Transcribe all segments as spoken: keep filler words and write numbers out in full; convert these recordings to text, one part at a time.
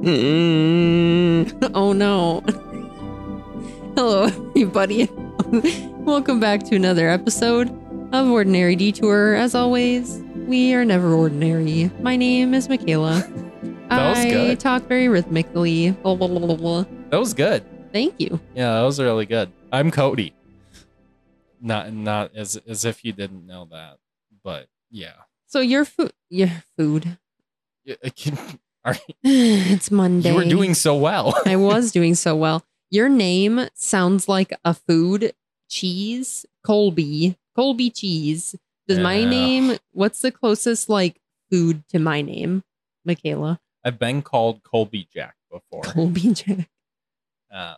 Mm-mm. Oh no. Hello everybody. Welcome back to another episode of Ordinary Detour. As always, we are never ordinary. My name is Michaela. That was I good. Talk very rhythmically. Blah, blah, blah, blah, blah. That was good. Thank you. Yeah, that was really good. I'm Cody. Not not as as if you didn't know that, but yeah. So your food, your food. Yeah, right. It's Monday. You were doing so well. I was doing so well. Your name sounds like a food, cheese, Colby, Colby cheese. Does yeah. my name? What's the closest like food to my name, Michaela? I've been called Colby Jack before. Colby Jack. Um,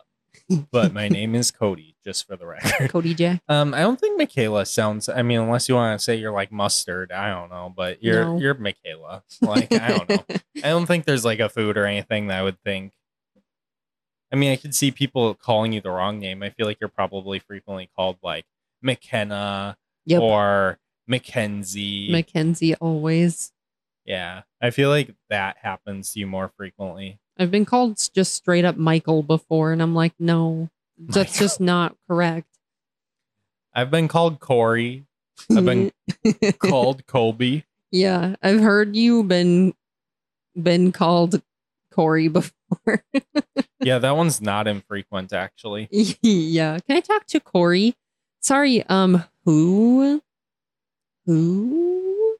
but my name is Cody, just for the record. Cody Jack. Um, I don't think Michaela sounds. I mean, unless you want to say you're like mustard, I don't know. But you're no. you're Michaela. Like I don't know. I don't think there's like a food or anything that I would think. I mean, I could see people calling you the wrong name. I feel like you're probably frequently called like McKenna yep. or Mackenzie. Mackenzie always. Yeah, I feel like that happens to you more frequently. I've been called just straight up Michael before, and I'm like, no, that's Michael. Just not correct. I've been called Corey. I've been called Colby. Yeah, I've heard you been been called Corey before. Yeah, that one's not infrequent, actually. Yeah, can I talk to Corey? Sorry, um, who, who?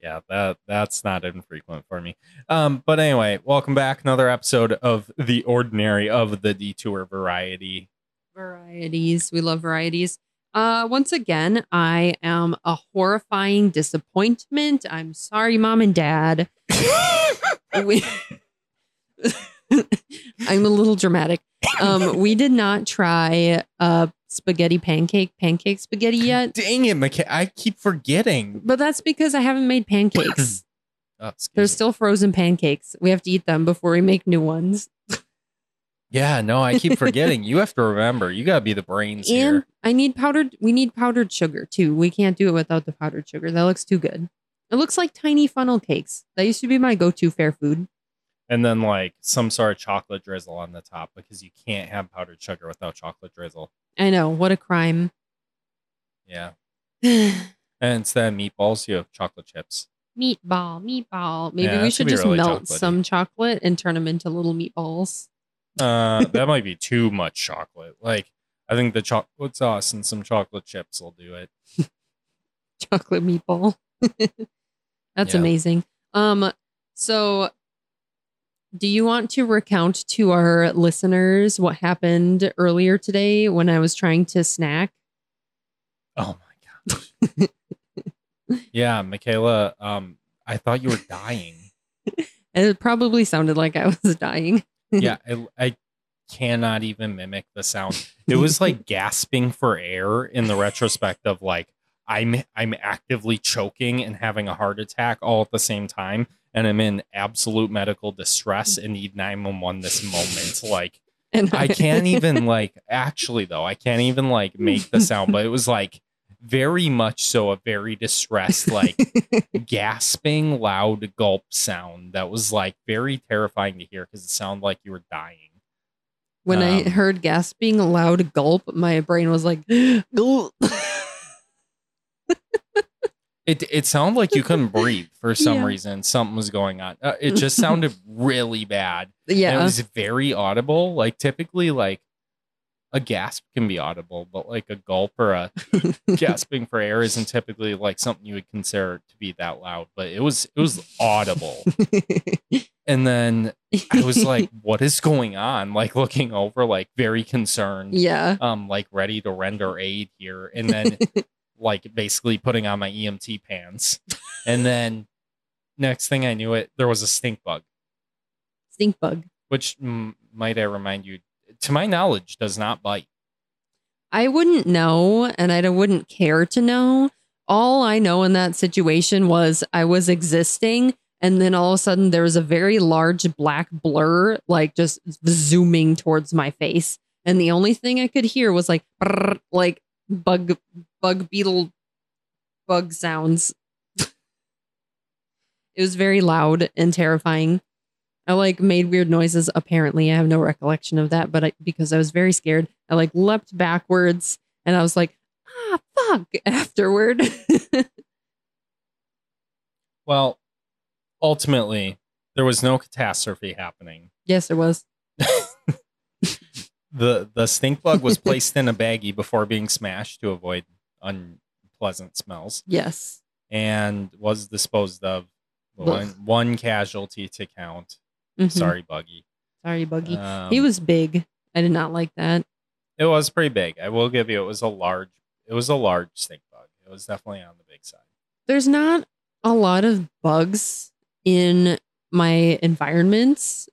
Yeah, that that's not infrequent for me. Um, but anyway, welcome back. Another episode of The Ordinary, of the Detour variety. Varieties. We love varieties. Uh, once again, I am a horrifying disappointment. I'm sorry, Mom and Dad. we- I'm a little dramatic. Um, we did not try uh, spaghetti pancake, pancake spaghetti yet. Dang it, McKay. I keep forgetting. But that's because I haven't made pancakes. Oh, there's still frozen pancakes. We have to eat them before we make new ones. Yeah, no, I keep forgetting. You have to remember. You got to be the brains and here. I need powdered. We need powdered sugar, too. We can't do it without the powdered sugar. That looks too good. It looks like tiny funnel cakes. That used to be my go-to fair food. And then like some sort of chocolate drizzle on the top, because you can't have powdered sugar without chocolate drizzle. I know. What a crime. Yeah. And instead of meatballs, you have chocolate chips. Meatball, meatball. Maybe yeah, we should just really melt chocolatey. some chocolate and turn them into little meatballs. Uh, that might be too much chocolate. Like, I think the chocolate sauce and some chocolate chips will do it. Chocolate meatball. That's yeah. amazing. Um, so... Do you want to recount to our listeners what happened earlier today when I was trying to snack? Oh, my God. Yeah, Michaela, um, I thought you were dying. It probably sounded like I was dying. Yeah, I, I cannot even mimic the sound. It was like gasping for air in the retrospect of like, I'm I'm actively choking and having a heart attack all at the same time. And I'm in absolute medical distress and need nine one one this moment. Like, and I, I can't even like, actually, though, I can't even like make the sound. But it was like very much so a very distressed, like gasping, loud gulp sound that was like very terrifying to hear because it sounded like you were dying. When um, I heard gasping, loud gulp, my brain was like, gulp. It it sounded like you couldn't breathe for some yeah. reason. Something was going on. Uh, it just sounded really bad. Yeah, and it was very audible. Like typically, like a gasp can be audible, but like a gulp or a gasping for air isn't typically like something you would consider to be that loud. But it was it was audible. And then I was like, "What is going on?" Like looking over, like very concerned. Yeah, um, like ready to render aid here, and then. Like basically putting on my E M T pants. And then next thing I knew it, there was a stink bug. Stink bug. Which, m- might I remind you, to my knowledge, does not bite. I wouldn't know, and I wouldn't care to know. All I know in that situation was I was existing, and then all of a sudden there was a very large black blur, like just zooming towards my face. And the only thing I could hear was like, brrr, like, Bug, bug beetle, bug sounds. It was very loud and terrifying. I like made weird noises. Apparently, I have no recollection of that, but I, because I was very scared, I like leapt backwards and I was like, ah, fuck, afterward. Well, ultimately, there was no catastrophe happening. Yes, there was. The the stink bug was placed in a baggie before being smashed to avoid unpleasant smells. Yes. And was disposed of. One, one casualty to count. Mm-hmm. Sorry, Buggy. Sorry, Buggy. Um, he was big. I did not like that. It was pretty big. I will give you, it was a large, it was a large stink bug. It was definitely on the big side. There's not a lot of bugs in my environments,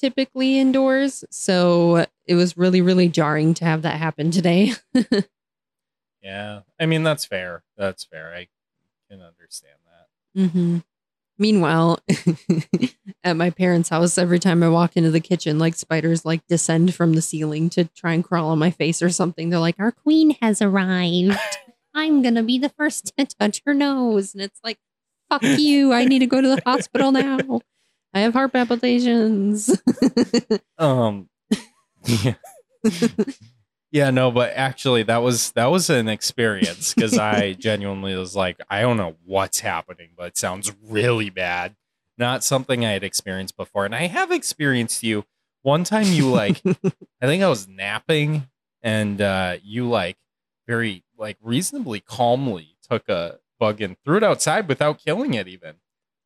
typically indoors. So it was really, really jarring to have that happen today. Yeah. I mean, that's fair. That's fair. I can understand that. Mm-hmm. Meanwhile, at my parents' house, every time I walk into the kitchen, like spiders like descend from the ceiling to try and crawl on my face or something. They're like, our queen has arrived. I'm going to be the first to touch her nose. And it's like, fuck you. I need to go to the hospital now. I have heart palpitations. um, yeah. Yeah, no, but actually that was that was an experience because I genuinely was like, I don't know what's happening, but it sounds really bad. Not something I had experienced before. And I have experienced you one time. You like, I think I was napping and uh, you like very like reasonably calmly took a bug and threw it outside without killing it even.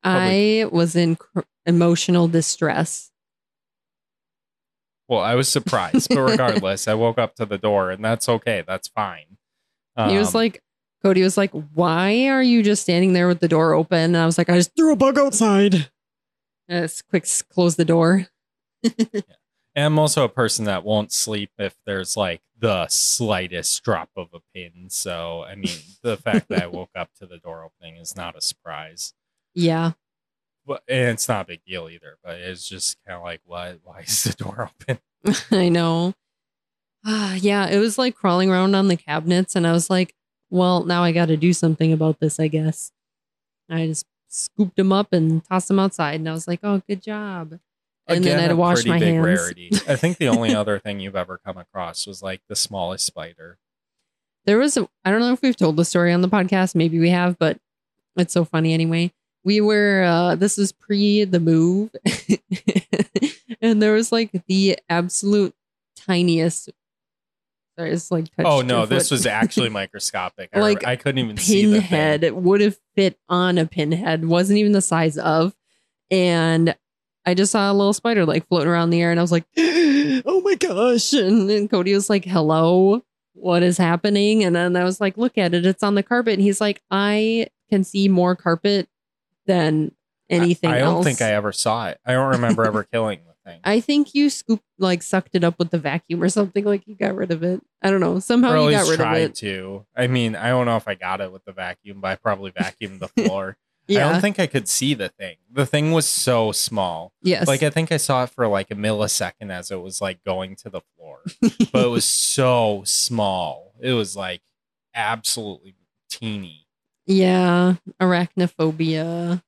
Probably. I was in cr- emotional distress. Well, I was surprised, but regardless, I woke up to the door and that's okay. That's fine. Um, he was like, Cody was like, why are you just standing there with the door open? And I was like, I just threw a bug outside. And it's quick, close the door. Yeah. And I'm also a person that won't sleep if there's like the slightest drop of a pin. So, I mean, the fact that I woke up to the door opening is not a surprise. Yeah. But, and it's not a big deal either, but it's just kind of like, why, why is the door open? I know. Uh, yeah, it was like crawling around on the cabinets. And I was like, well, now I got to do something about this, I guess. I just scooped them up and tossed them outside. And I was like, oh, good job. And Again, then I had to wash my big hands. Rarity. I think the only other thing you've ever come across was like the smallest spider. There was, a, I don't know if we've told the story on the podcast. Maybe we have, but it's so funny anyway. We were, uh, this is pre the move, and there was like the absolute tiniest. Sorry, it's like, oh no, this was actually microscopic. Like I, I couldn't even see the pinhead. It would have fit on a pinhead. Wasn't even the size of. And I just saw a little spider like floating around the air and I was like, oh my gosh. And then Cody was like, hello, what is happening? And then I was like, look at it. It's on the carpet. And he's like, I can see more carpet than anything else. I, I don't else. think I ever saw it. I don't remember ever killing the thing. I think you scooped, like, sucked it up with the vacuum or something. Like, you got rid of it. I don't know. Somehow or you got rid of it. I tried to. I mean, I don't know if I got it with the vacuum, but I probably vacuumed the floor. Yeah. I don't think I could see the thing. The thing was so small. Yes. Like, I think I saw it for, like, a millisecond as it was, like, going to the floor. But it was so small. It was, like, absolutely teeny. Yeah, arachnophobia.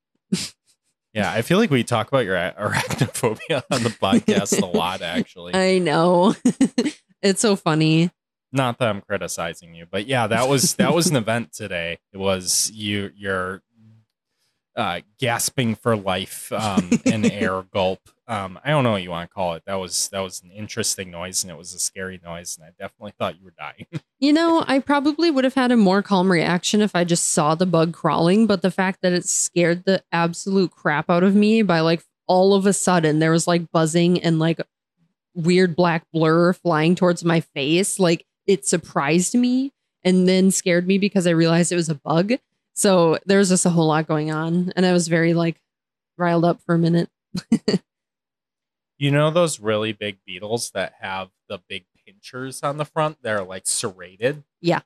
Yeah, I feel like we talk about your arachnophobia on the podcast a lot, actually. I know. It's so funny. Not that I'm criticizing you, but yeah, that was that was an event today. It was you your uh, gasping for life um, and air gulp. Um, I don't know what you want to call it. That was that was an interesting noise, and it was a scary noise, and I definitely thought you were dying. You know, I probably would have had a more calm reaction if I just saw the bug crawling, but the fact that it scared the absolute crap out of me by like all of a sudden there was like buzzing and like weird black blur flying towards my face. Like it surprised me and then scared me because I realized it was a bug. So there was just a whole lot going on, and I was very like riled up for a minute. You know those really big beetles that have the big pinchers on the front? They're like serrated. Yeah.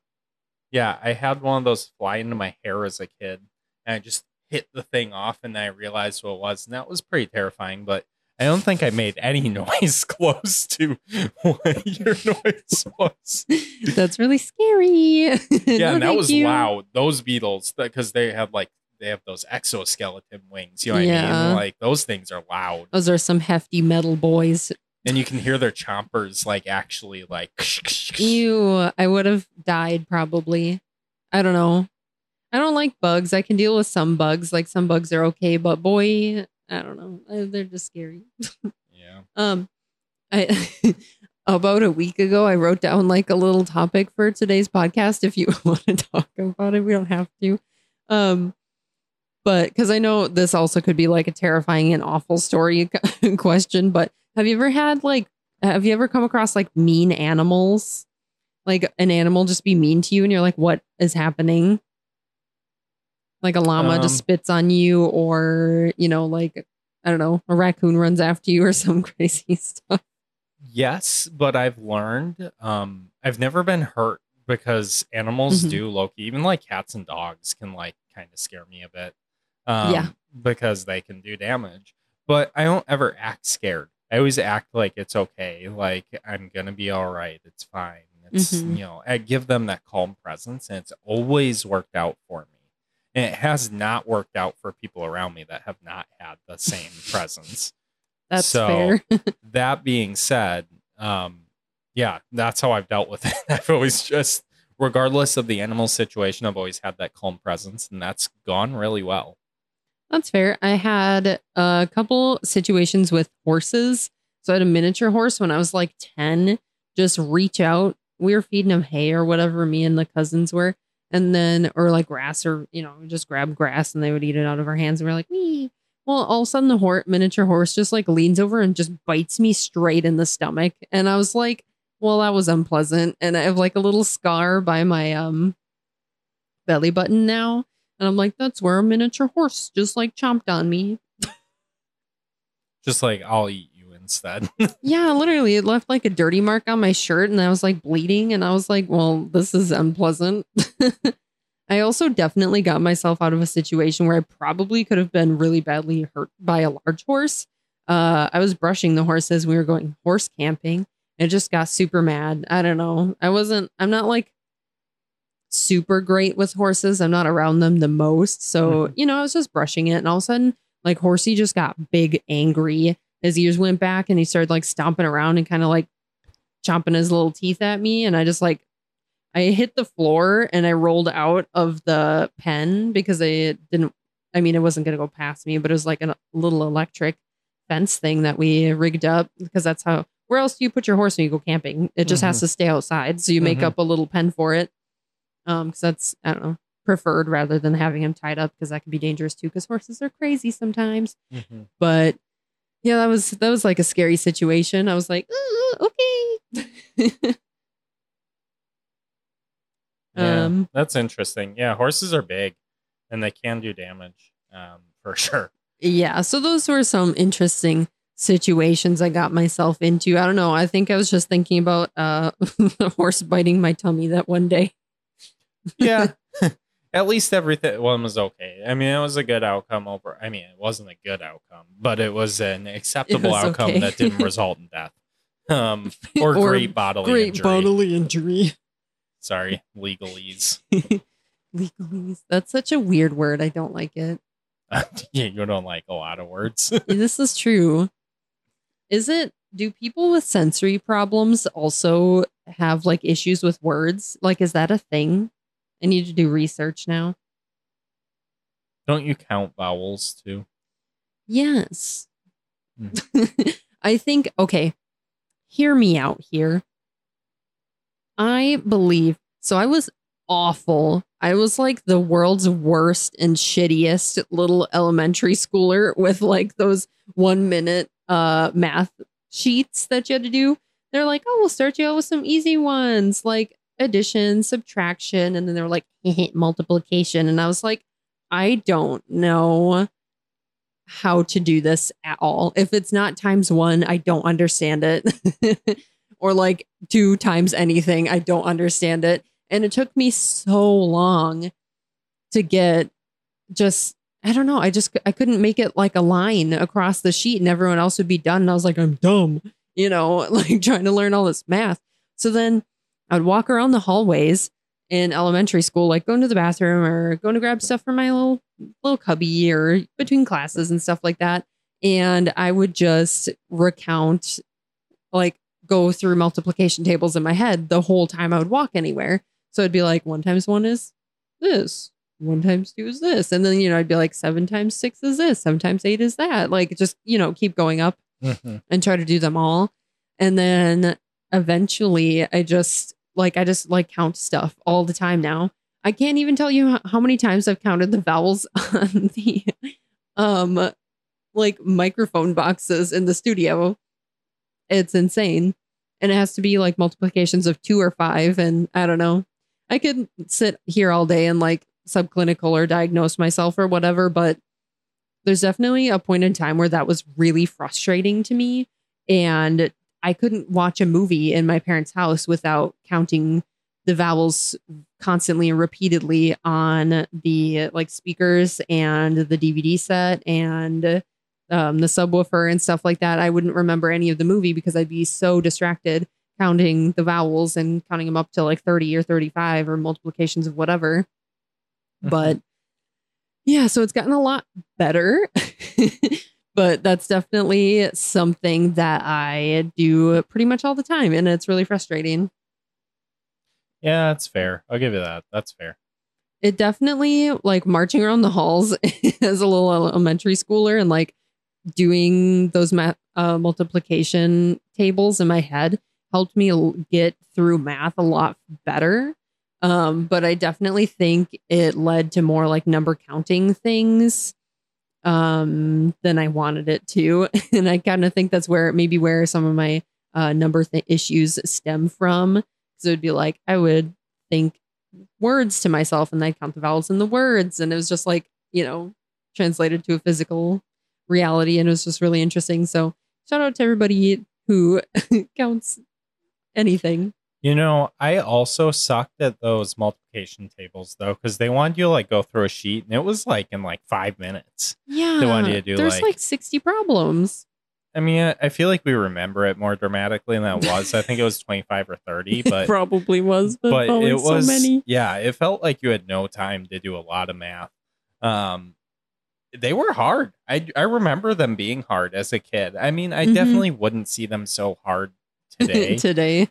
Yeah. I had one of those fly into my hair as a kid, and I just hit the thing off, and I realized what it was. And that was pretty terrifying, but I don't think I made any noise close to what your noise was. That's really scary. Yeah. No, and that was you. Loud. Those beetles, because they have like they have those exoskeleton wings. You know what yeah. I mean? Like, those things are loud. Those are some hefty metal boys. And you can hear their chompers, like, actually, like... Ew, I would have died, probably. I don't know. I don't like bugs. I can deal with some bugs. Like, some bugs are okay, but boy, I don't know. They're just scary. Yeah. Um, I... About a week ago, I wrote down like a little topic for today's podcast. If you want to talk about it, we don't have to. Um, but because I know this also could be like a terrifying and awful story question. But have you ever had like have you ever come across like mean animals, like an animal just be mean to you and you're like, what is happening? Like a llama um, just spits on you, or, you know, like, I don't know, a raccoon runs after you or some crazy stuff. Yes, but I've learned um, I've never been hurt because animals mm-hmm. do low-key. Even like cats and dogs can like kind of scare me a bit um, yeah. because they can do damage. But I don't ever act scared. I always act like it's okay. Like I'm going to be all right. It's fine. It's, mm-hmm. you know, I give them that calm presence, and it's always worked out for me. And it has not worked out for people around me that have not had the same presence. That's so fair. That being said, um, yeah, that's how I've dealt with it. I've always just, regardless of the animal situation, I've always had that calm presence, and that's gone really well. That's fair. I had a couple situations with horses. So I had a miniature horse when I was like ten, just reach out. We were feeding him hay or whatever, me and the cousins were, and then, or like grass, or, you know, just grab grass and they would eat it out of our hands. And we we're like, wee. Well, all of a sudden the hor- miniature horse just like leans over and just bites me straight in the stomach. And I was like, well, that was unpleasant. And I have like a little scar by my um belly button now. And I'm like, that's where a miniature horse just like chomped on me. Just like, I'll eat you instead. Yeah, literally. It left like a dirty mark on my shirt, and I was like bleeding. And I was like, well, this is unpleasant. I also definitely got myself out of a situation where I probably could have been really badly hurt by a large horse. Uh, I was brushing the horses. We were going horse camping. It just got super mad. I don't know. I wasn't, I'm not like super great with horses. I'm not around them the most. So, you know, I was just brushing it. And all of a sudden, like, horsey just got big angry. His ears went back and he started like stomping around and kind of like chomping his little teeth at me. And I just like, I hit the floor and I rolled out of the pen because I didn't, I mean, it wasn't going to go past me, but it was like a little electric fence thing that we rigged up, because that's how, where else do you put your horse when you go camping? It just mm-hmm. has to stay outside. So you make mm-hmm. up a little pen for it. Um, cause that's, I don't know, preferred rather than having him tied up, because that can be dangerous too, because horses are crazy sometimes. Mm-hmm. But yeah, that was, that was like a scary situation. I was like, okay. Yeah, um, that's interesting. Yeah, horses are big and they can do damage um, for sure. Yeah, so those were some interesting situations I got myself into. I don't know. I think I was just thinking about uh, a horse biting my tummy that one day. Yeah, at least everything one was okay. I mean, it was a good outcome over. I mean, it wasn't a good outcome, but it was an acceptable was outcome okay. that didn't result in death um, or, or great bodily great injury. Great bodily injury. Sorry, legalese. Legalese. That's such a weird word. I don't like it. Uh, yeah, you don't like a lot of words. This is true. Is it? Do people with sensory problems also have like issues with words? Like, is that a thing? I need to do research now. Don't you count vowels too? Yes. Mm. I think. Okay. Hear me out here. I believe so. I was awful. I was like the world's worst and shittiest little elementary schooler with like those one minute uh, math sheets that you had to do. They're like, oh, we'll start you out with some easy ones like addition, subtraction. And then they're like multiplication. And I was like, I don't know how to do this at all. If it's not times one, I don't understand it. Or like two times anything. I don't understand it. And it took me so long to get just, I don't know. I just, I couldn't make it like a line across the sheet and everyone else would be done. And I was like, I'm dumb, you know, like trying to learn all this math. So then I would walk around the hallways in elementary school, like going to the bathroom or going to grab stuff for my little little cubby or between classes and stuff like that. And I would just recount, like go through multiplication tables in my head the whole time I would walk anywhere. So it'd be like one times one is this, one times two is this. And then, you know, I'd be like seven times six is this, seven times eight is that. Like just, you know, keep going up mm-hmm. and try to do them all. And then eventually I just like, I just like count stuff all the time now. I can't even tell you how many times I've counted the vowels on the um, like microphone boxes in the studio. It's insane. And it has to be like multiplications of two or five. And I don't know, I could sit here all day and like subclinical or diagnose myself or whatever. But there's definitely a point in time where that was really frustrating to me. And I couldn't watch a movie in my parents' house without counting the vowels constantly and repeatedly on the like speakers and the D V D set and um, the subwoofer and stuff like that. I wouldn't remember any of the movie because I'd be so distracted counting the vowels and counting them up to like thirty or thirty-five or multiplications of whatever. Mm-hmm. But yeah, so it's gotten a lot better, but that's definitely something that I do pretty much all the time. And it's really frustrating. Yeah, that's fair. I'll give you that. That's fair. It definitely, like, marching around the halls as a little elementary schooler and like doing those math, uh, multiplication tables in my head helped me get through math a lot better. Um, but I definitely think it led to more like number counting things um, than I wanted it to. And I kind of think that's where maybe where some of my uh, number th- issues stem from. So it'd be like, I would think words to myself and I'd count the vowels in the words. And it was just like, you know, translated to a physical reality. And it was just really interesting. So shout out to everybody who counts anything. You know, I also sucked at those multiplication tables, though, because they wanted you to like go through a sheet and it was like in like five minutes. Yeah. They wanted you to do there's like, like sixty problems. I mean, I feel like we remember it more dramatically than that was. I think it was twenty-five or thirty, but it probably was. But, but probably it was so many. Yeah, it felt like you had no time to do a lot of math. Um, they were hard. I, I remember them being hard as a kid. I mean, I mm-hmm. definitely wouldn't see them so hard today. today.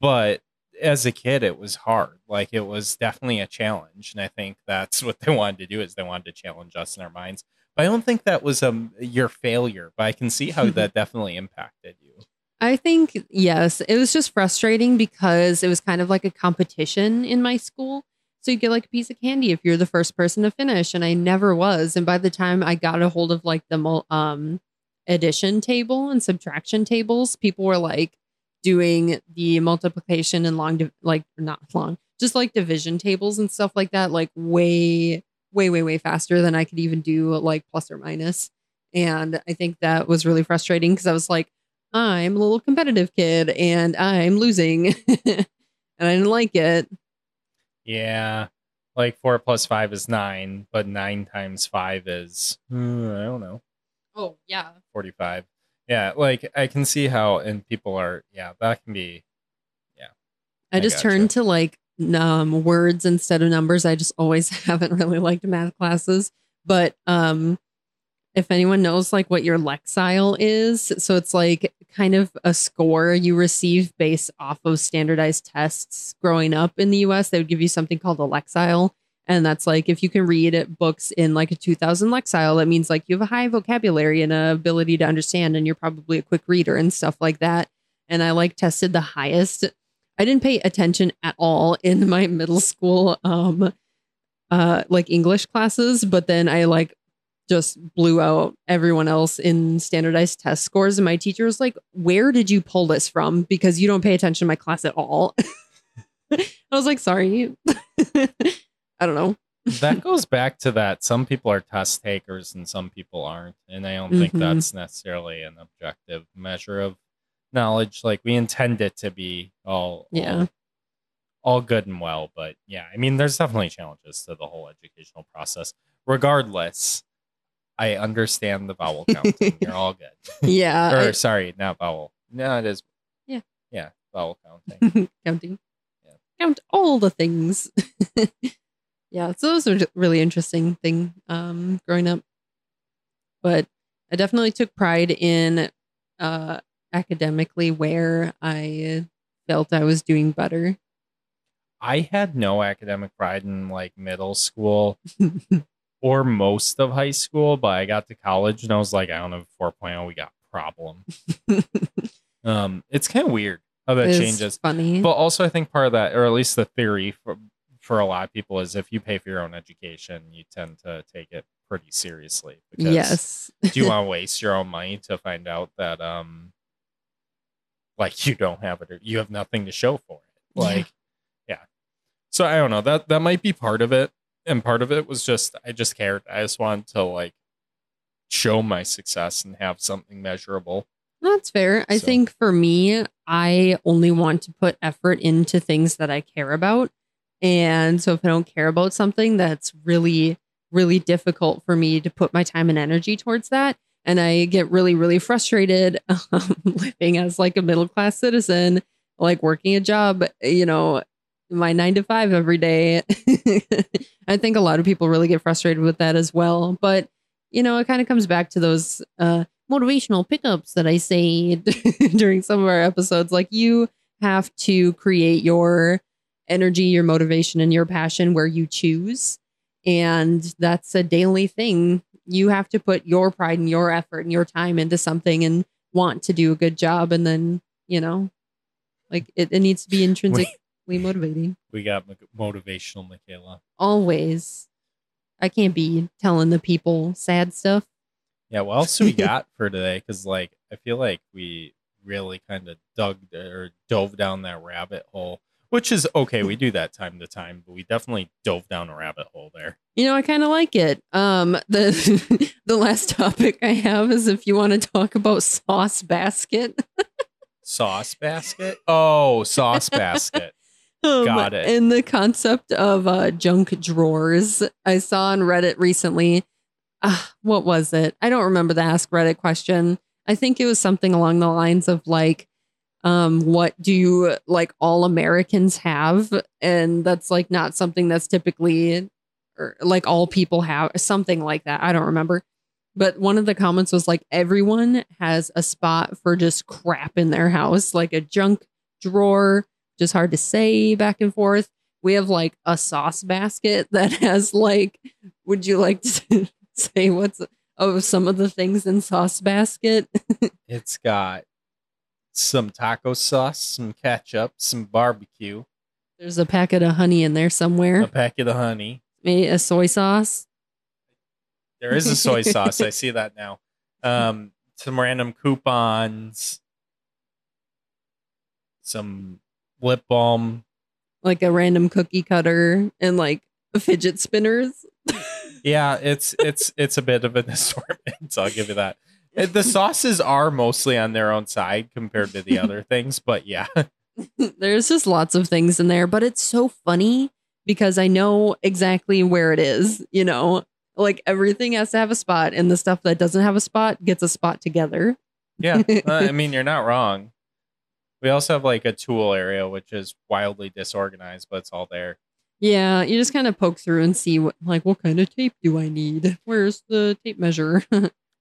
But as a kid, it was hard. Like it was definitely a challenge. And I think that's what they wanted to do is they wanted to challenge us in our minds. But I don't think that was um, your failure, but I can see how that definitely impacted you. I think, yes, it was just frustrating because it was kind of like a competition in my school. So you get like a piece of candy if you're the first person to finish. And I never was. And by the time I got a hold of like the um, addition table and subtraction tables, people were like doing the multiplication and long, div- like not long, just like division tables and stuff like that, like way way, way, way faster than I could even do like plus or minus. And I think that was really frustrating because I was like, I'm a little competitive kid and I'm losing and I didn't like it. Yeah. Like four plus five is nine, but nine times five is, mm, I don't know. Oh yeah. forty-five. Yeah. Like I can see how, and people are, yeah, that can be. Yeah. I, I just gotcha. turned to like, um words instead of numbers. I just always haven't really liked math classes, but um if anyone knows like what your Lexile is, so it's like kind of a score you receive based off of standardized tests. Growing up in the U S, they would give you something called a Lexile, and that's like if you can read books in like a two thousand Lexile, that means like you have a high vocabulary and a ability to understand, and you're probably a quick reader and stuff like that. And I like tested the highest. I didn't pay attention at all in my middle school, um, uh, like English classes, but then I like just blew out everyone else in standardized test scores. And my teacher was like, where did you pull this from? Because you don't pay attention to my class at all. I was like, sorry, I don't know. That goes back to that. Some people are test takers and some people aren't. And I don't mm-hmm. think that's necessarily an objective measure of knowledge. Like we intend it to be all yeah all, all good and well, but yeah, I mean there's definitely challenges to the whole educational process. Regardless, I understand the vowel counting. You're all good. Yeah. or I, sorry not vowel no it is yeah yeah vowel counting. counting yeah. Count all the things. yeah, so it was a really interesting thing um, growing up. But I definitely took pride in uh, academically where I felt I was doing better. I had no academic pride in like middle school or most of high school, but I got to college and I was like, I don't know, four point oh, we got a problem. um, it's kind of weird how that it's changes. Funny. But also I think part of that, or at least the theory for, for a lot of people, is if you pay for your own education, you tend to take it pretty seriously. Because yes. Do you want to waste your own money to find out that um, like you don't have it, or you have nothing to show for it? Like, yeah. So I don't know, that that might be part of it. And part of it was just, I just cared. I just wanted to like show my success and have something measurable. That's fair. I so. think for me, I only want to put effort into things that I care about. And so if I don't care about something, that's really, really difficult for me to put my time and energy towards that. And I get really, really frustrated um, living as like a middle class citizen, like working a job, you know, my nine to five every day. I think a lot of people really get frustrated with that as well. But, you know, it kind of comes back to those uh, motivational pickups that I say during some of our episodes. Like, you have to create your energy, your motivation, and your passion where you choose. And that's a daily thing. You have to put your pride and your effort and your time into something and want to do a good job. And then, you know, like it, it needs to be intrinsic. Wait. Motivating. We got motivational Michaela. Always. I can't be telling the people sad stuff. Yeah, what else we got for today? Because like I feel like we really kind of dug or dove down that rabbit hole, which is okay. We do that time to time, but we definitely dove down a rabbit hole there. You know, I kind of like it. Um, the the last topic I have is if you want to talk about Sauce Basket. Sauce Basket? Oh, Sauce Basket. Um, Got it. And the concept of uh, junk drawers. I saw on Reddit recently. Uh, what was it? I don't remember the Ask Reddit question. I think it was something along the lines of like, um, what do you like all Americans have? And that's like not something that's typically or like all people have, something like that. I don't remember. But one of the comments was like, everyone has a spot for just crap in their house, like a junk drawer. Just hard to say back and forth. We have like a sauce basket that has like, would you like to say what's oh, some of the things in Sauce Basket? It's got some taco sauce, some ketchup, some barbecue. There's a packet of honey in there somewhere. A packet of honey. Maybe a soy sauce. There is a soy sauce. I see that now. Um, some random coupons. Some lip balm, like a random cookie cutter, and like fidget spinners. Yeah, it's it's it's a bit of an assortment, so I'll give you that. The sauces are mostly on their own side compared to the other things, but yeah, there's just lots of things in there. But it's so funny because I know exactly where it is, you know, like everything has to have a spot, and the stuff that doesn't have a spot gets a spot together. Yeah, I mean, you're not wrong. We also have like a tool area, which is wildly disorganized, but it's all there. Yeah, you just kind of poke through and see what, like, what kind of tape do I need? Where's the tape measure?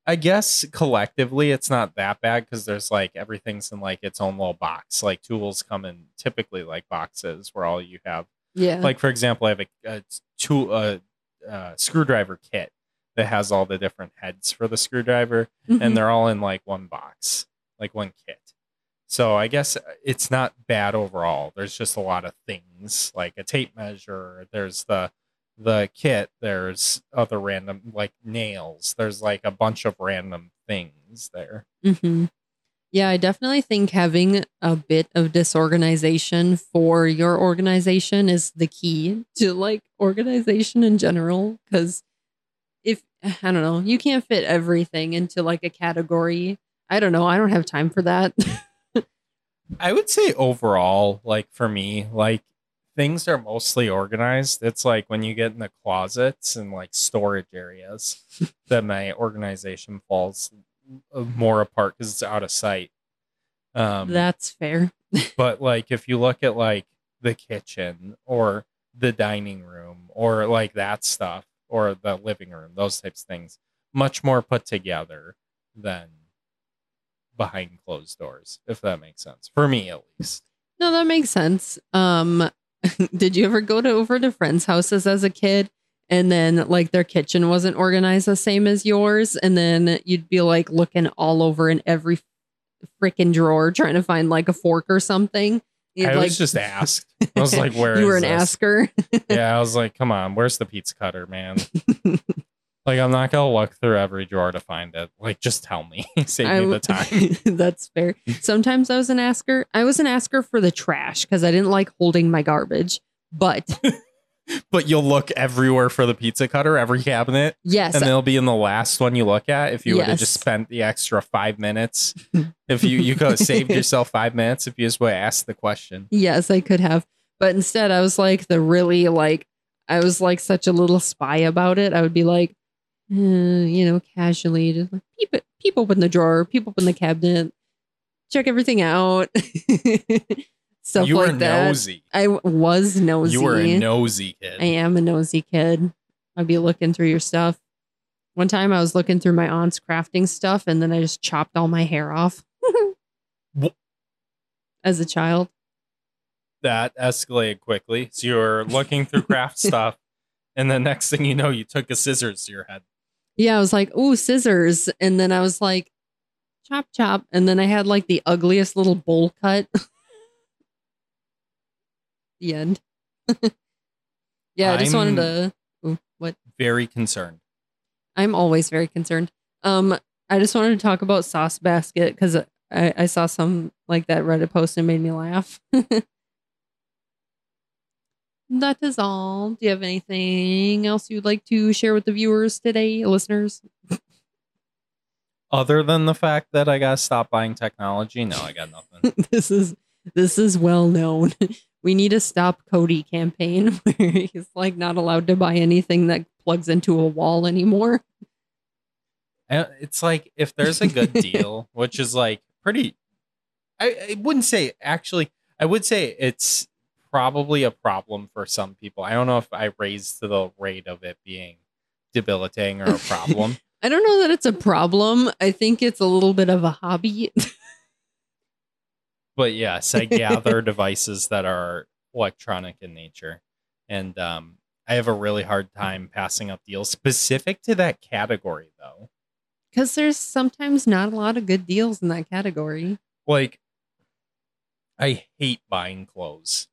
I guess collectively it's not that bad because there's like everything's in like its own little box. Like tools come in typically like boxes where all you have. Yeah. Like, for example, I have a, a tool, a, a screwdriver kit that has all the different heads for the screwdriver, mm-hmm. and they're all in like one box, like one kit. So I guess it's not bad overall. There's just a lot of things like a tape measure. There's the the kit. There's other random like nails. There's like a bunch of random things there. Mm-hmm. Yeah, I definitely think having a bit of disorganization for your organization is the key to like organization in general. Because if I don't know, you can't fit everything into like a category. I don't know. I don't have time for that. I would say overall, like for me, like things are mostly organized. It's like when you get in the closets and like storage areas that my organization falls more apart because it's out of sight. Um, That's fair. But like if you look at like the kitchen or the dining room or like that stuff or the living room, those types of things, much more put together than behind closed doors, if that makes sense. For me, at least. No, that makes sense. Um, did you ever go to over to friends' houses as a kid? And then like their kitchen wasn't organized the same as yours. And then you'd be like looking all over in every freaking drawer trying to find like a fork or something. You'd, I like, was just asked. I was like, where you is were an this? Asker. Yeah, I was like, come on, where's the pizza cutter, man? Like, I'm not going to look through every drawer to find it. Like, just tell me. Save I, me the time. That's fair. Sometimes I was an asker. I was an asker for the trash because I didn't like holding my garbage. But... But you'll look everywhere for the pizza cutter, every cabinet. Yes. And it'll be in the last one you look at. If you yes. would have just spent the extra five minutes, if you, you could have saved yourself five minutes, if you just would have asked the question. Yes, I could have. But instead, I was like the really like I was like such a little spy about it. I would be like, uh, you know, casually just like peep it, peep open the drawer, peep open the cabinet, check everything out. Stuff you like were that. Nosy. I was nosy. You were a nosy kid. I am a nosy kid. I'd be looking through your stuff. One time I was looking through my aunt's crafting stuff and then I just chopped all my hair off. As a child. That escalated quickly. So you were looking through craft stuff and the next thing you know, you took a scissors to your head. Yeah, I was like, ooh, scissors. And then I was like, chop, chop. And then I had like the ugliest little bowl cut. The end. Yeah, I just I'm wanted to. Ooh, what? Very concerned. I'm always very concerned. Um, I just wanted to talk about Sauce Basket because I, I saw some like that Reddit post and it made me laugh. That is all. Do you have anything else you'd like to share with the viewers today, listeners? Other than the fact that I gotta stop buying technology, no, I got nothing. This is this is well known. We need a Stop Cody campaign where he's like not allowed to buy anything that plugs into a wall anymore. It's like if there's a good deal, which is like pretty, I, I wouldn't say actually, I would say it's probably a problem for some people. I don't know if I raised to the rate of it being debilitating or a problem. I don't know that it's a problem. I think it's a little bit of a hobby. But yes, I gather devices that are electronic in nature. And um, I have a really hard time passing up deals specific to that category, though. Because there's sometimes not a lot of good deals in that category. Like, I hate buying clothes.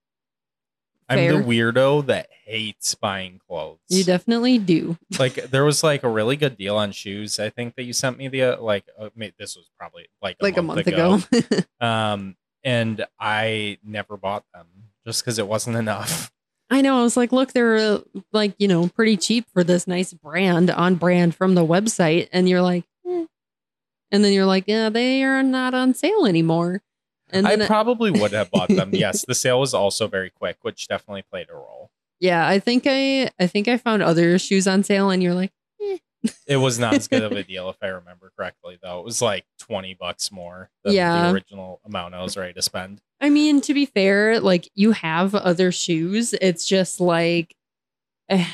Fair. I'm the weirdo that hates buying clothes. You definitely do. Like, there was like a really good deal on shoes. I think that you sent me the, uh, like, uh, this was probably like a like month, a month ago. ago. um, And I never bought them just because it wasn't enough. I know. I was like, look, they're uh, like, you know, pretty cheap for this nice brand on brand from the website. And you're like, eh. And then you're like, yeah, they are not on sale anymore. And I probably would have bought them. Yes. The sale was also very quick, which definitely played a role. Yeah. I think I, I think I found other shoes on sale and you're like, eh. It was not as good of a deal if I remember correctly, though. It was like twenty bucks more than yeah. the original amount I was ready to spend. I mean, to be fair, like you have other shoes. It's just like, eh,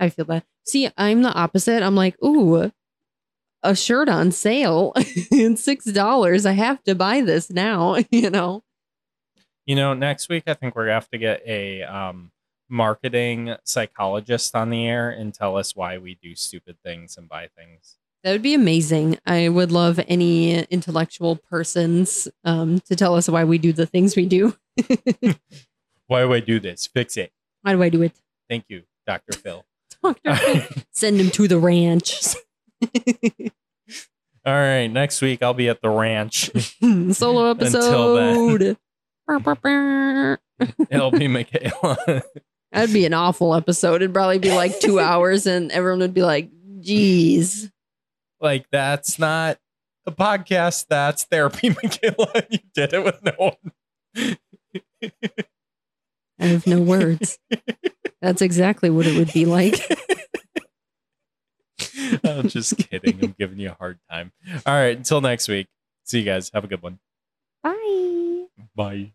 I feel that. See, I'm the opposite. I'm like, ooh, a shirt on sale and six dollars. I have to buy this now, you know. You know, next week, I think we're going to have to get a um, marketing psychologist on the air and tell us why we do stupid things and buy things. That would be amazing. I would love any intellectual persons um, to tell us why we do the things we do. Why do I do this? Fix it. Why do I do it? Thank you, Doctor Phil. Doctor Phil. Send him to the ranch. All right, next week I'll be at the ranch. Solo episode. Until then, it'll be Michaela. That'd be an awful episode. It'd probably be like two hours and everyone would be like, geez. Like, that's not a podcast. That's therapy, Michaela. You did it with no one. I have no words. That's exactly what it would be like. I'm just kidding. I'm giving you a hard time. All right. Until next week. See you guys. Have a good one. Bye. Bye.